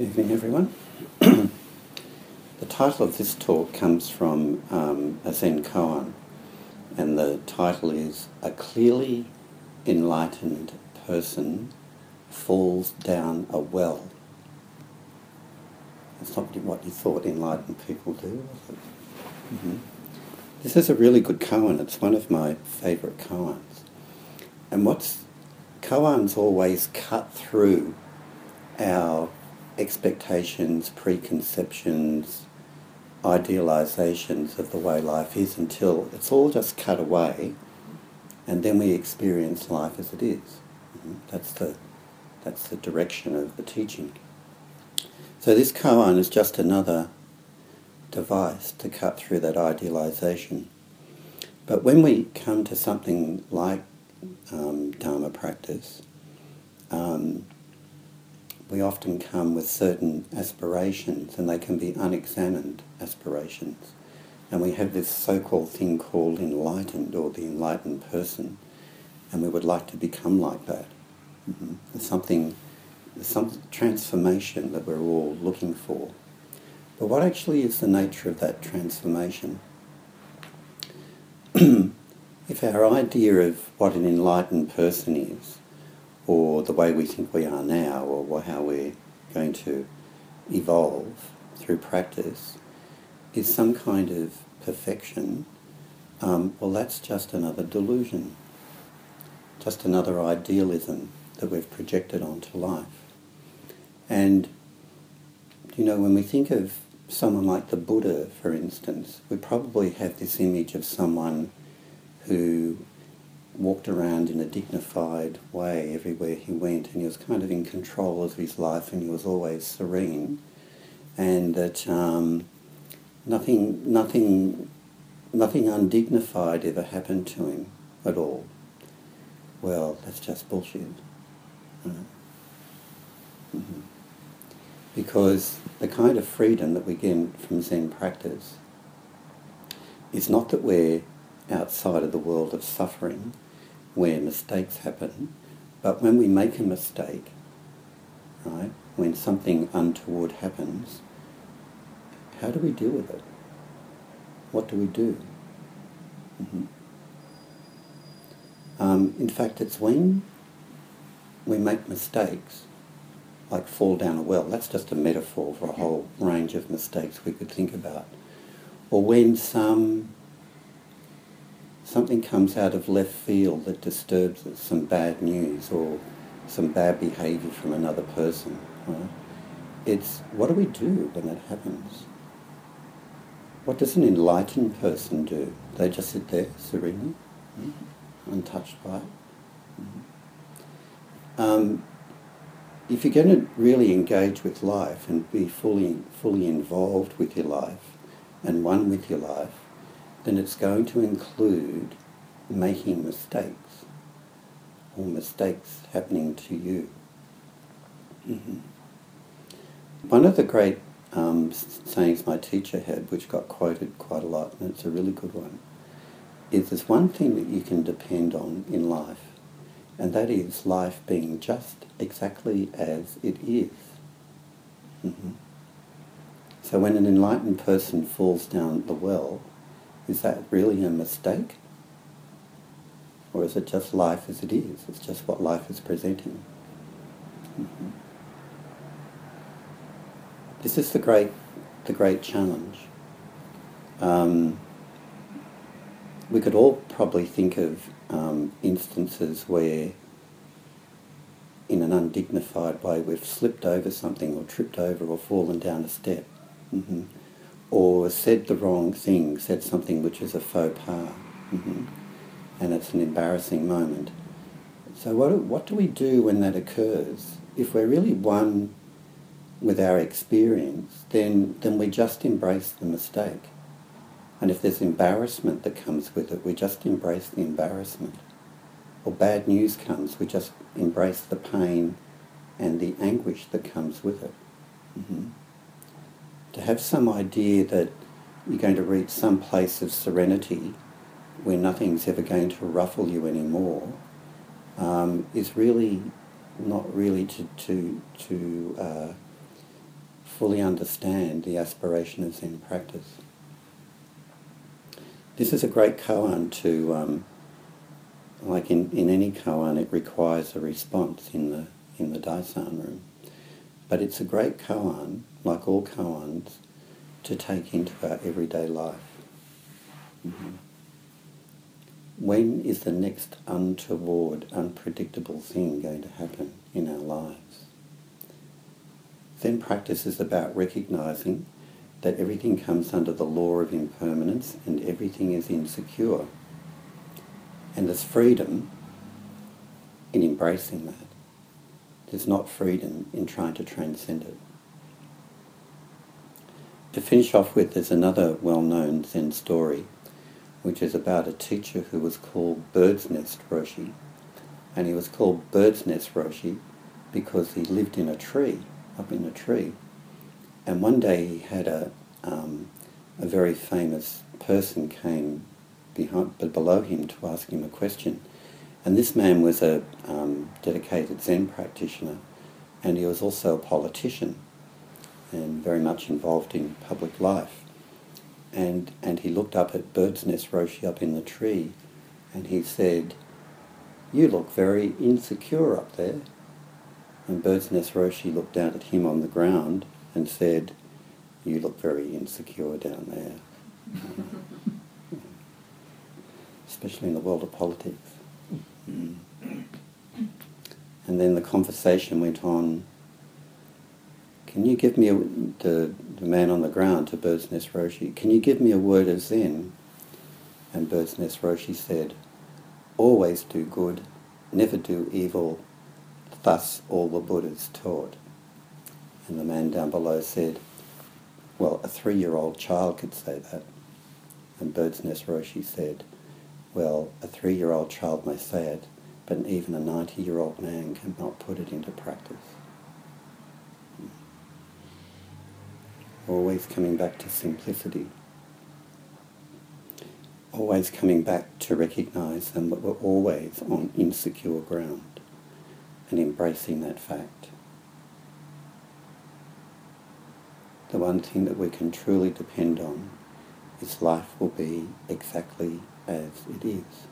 Evening, everyone. The title of this talk comes from a Zen koan, and the title is "A Clearly Enlightened Person Falls Down a Well." That's not what you thought enlightened people do, was it? Mm-hmm. This is a really good koan. It's one of my favourite koans. And koans always cut through our expectations, preconceptions, idealizations of the way life is until it's all just cut away, and then we experience life as it is. That's the direction of the teaching. So this koan is just another device to cut through that idealization. But when we come to something like Dharma practice, we often come with certain aspirations, and they can be unexamined aspirations. And we have this so-called thing called enlightened, or the enlightened person, and we would like to become like that. Mm-hmm. There's some transformation that we're all looking for. But what actually is the nature of that transformation? If our idea of what an enlightened person is, or the way we think we are now, or how we're going to evolve through practice, is some kind of perfection, well, that's just another delusion, just another idealism that we've projected onto life. And, you know, when we think of someone like the Buddha, for instance, we probably have this image of someone who walked around in a dignified way everywhere he went, and he was kind of in control of his life, and he was always serene, and that nothing undignified ever happened to him at all. Well, that's just bullshit. Right? Mm-hmm. Because the kind of freedom that we get from Zen practice is not that we're outside of the world of suffering, where mistakes happen, but when we make a mistake, right, when something untoward happens, how do we deal with it? What do we do? Mm-hmm. In fact, it's when we make mistakes, like fall down a well, that's just a metaphor for a whole range of mistakes we could think about, or when something comes out of left field that disturbs us, some bad news or some bad behaviour from another person. Right? It's, what do we do when that happens? What does an enlightened person do? They just sit there serenely, untouched by it. Mm-hmm. If you're going to really engage with life and be fully involved with your life and one with your life, then it's going to include making mistakes, or mistakes happening to you. Mm-hmm. One of the great sayings my teacher had, which got quoted quite a lot, and it's a really good one, is there's one thing that you can depend on in life, and that is life being just exactly as it is. Mm-hmm. So when an enlightened person falls down the well, is that really a mistake? Or is it just life as it is? It's just what life is presenting. Mm-hmm. This is the great challenge. We could all probably think of instances where in an undignified way we've slipped over something, or tripped over, or fallen down a step. Mm-hmm. Or said the wrong thing, said something which is a faux pas, mm-hmm. and it's an embarrassing moment. So what do we do when that occurs? If we're really one with our experience, then we just embrace the mistake. And if there's embarrassment that comes with it, we just embrace the embarrassment. Or bad news comes, we just embrace the pain and the anguish that comes with it. Mm-hmm. To have some idea that you're going to reach some place of serenity where nothing's ever going to ruffle you anymore is really not really to fully understand the aspiration of Zen practice. This is a great koan to, like in any koan, it requires a response in the Daisan room. But it's a great koan, like all koans, to take into our everyday life. Mm-hmm. When is the next untoward, unpredictable thing going to happen in our lives? Zen practice is about recognising that everything comes under the law of impermanence and everything is insecure. And there's freedom in embracing that. There's not freedom in trying to transcend it. To finish off with, there's another well-known Zen story, which is about a teacher who was called Bird's Nest Roshi. And he was called Bird's Nest Roshi because he lived in a tree, up in a tree. And one day he had a very famous person came below him to ask him a question. And this man was a dedicated Zen practitioner, and he was also a politician and very much involved in public life. And he looked up at Bird's Nest Roshi up in the tree, and he said, "You look very insecure up there." And Bird's Nest Roshi looked down at him on the ground and said, "You look very insecure down there." Especially in the world of politics. And then the conversation went on. "Can you give me the man on the ground to Bird's Nest Roshi, "Can you give me a word of Zen?" And Bird's Nest Roshi said, "Always do good, never do evil, thus all the Buddhas taught." And the man down below said, "Well, a 3-year-old child could say that." And Bird's Nest Roshi said, "Well, a 3-year-old child may say it, but even a 90-year-old man cannot put it into practice." Always coming back to simplicity. Always coming back to recognise that we're always on insecure ground and embracing that fact. The one thing that we can truly depend on is life will be exactly as it is.